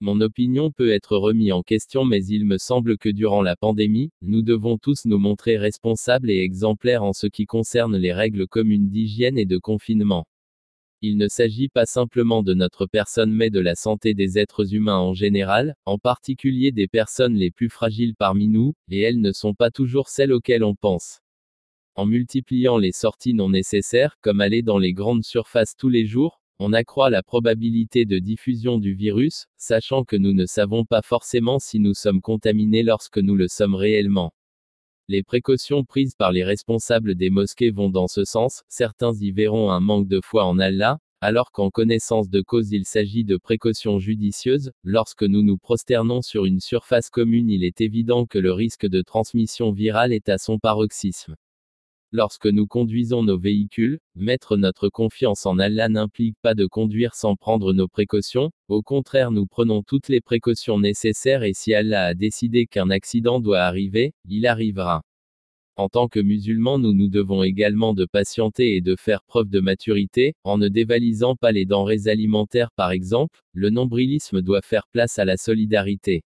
Mon opinion peut être remise en question, mais il me semble que durant la pandémie, nous devons tous nous montrer responsables et exemplaires en ce qui concerne les règles communes d'hygiène et de confinement. Il ne s'agit pas simplement de notre personne mais de la santé des êtres humains en général, en particulier des personnes les plus fragiles parmi nous, et elles ne sont pas toujours celles auxquelles on pense. En multipliant les sorties non nécessaires, comme aller dans les grandes surfaces tous les jours, on accroît la probabilité de diffusion du virus, sachant que nous ne savons pas forcément si nous sommes contaminés lorsque nous le sommes réellement. Les précautions prises par les responsables des mosquées vont dans ce sens, certains y verront un manque de foi en Allah, alors qu'en connaissance de cause il s'agit de précautions judicieuses. Lorsque nous nous prosternons sur une surface commune, il est évident que le risque de transmission virale est à son paroxysme. Lorsque nous conduisons nos véhicules, mettre notre confiance en Allah n'implique pas de conduire sans prendre nos précautions, au contraire nous prenons toutes les précautions nécessaires et si Allah a décidé qu'un accident doit arriver, il arrivera. En tant que musulmans nous nous devons également de patienter et de faire preuve de maturité, en ne dévalisant pas les denrées alimentaires par exemple, le nombrilisme doit faire place à la solidarité.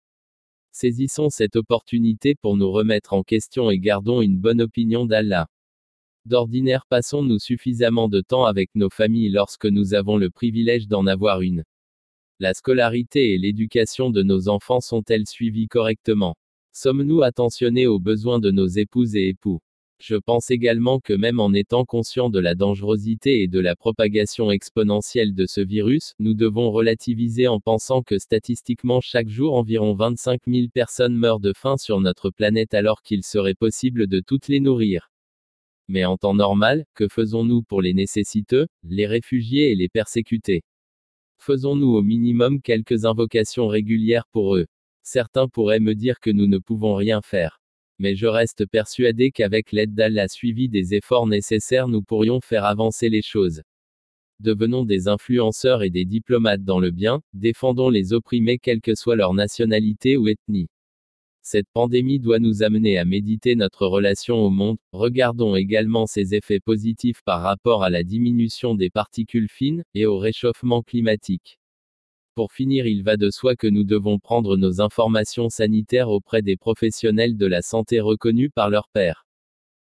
Saisissons cette opportunité pour nous remettre en question et gardons une bonne opinion d'Allah. D'ordinaire passons-nous suffisamment de temps avec nos familles lorsque nous avons le privilège d'en avoir une. La scolarité et l'éducation de nos enfants sont-elles suivies correctement? Sommes-nous attentionnés aux besoins de nos épouses et époux? Je pense également que même en étant conscients de la dangerosité et de la propagation exponentielle de ce virus, nous devons relativiser en pensant que statistiquement chaque jour environ 25 000 personnes meurent de faim sur notre planète alors qu'il serait possible de toutes les nourrir. Mais en temps normal, que faisons-nous pour les nécessiteux, les réfugiés et les persécutés? Faisons-nous au minimum quelques invocations régulières pour eux? Certains pourraient me dire que nous ne pouvons rien faire. Mais je reste persuadé qu'avec l'aide d'Allah suivie des efforts nécessaires nous pourrions faire avancer les choses. Devenons des influenceurs et des diplomates dans le bien, défendons les opprimés quelle que soit leur nationalité ou ethnie. Cette pandémie doit nous amener à méditer notre relation au monde, regardons également ses effets positifs par rapport à la diminution des particules fines, et au réchauffement climatique. Pour finir, il va de soi que nous devons prendre nos informations sanitaires auprès des professionnels de la santé reconnus par leurs pairs.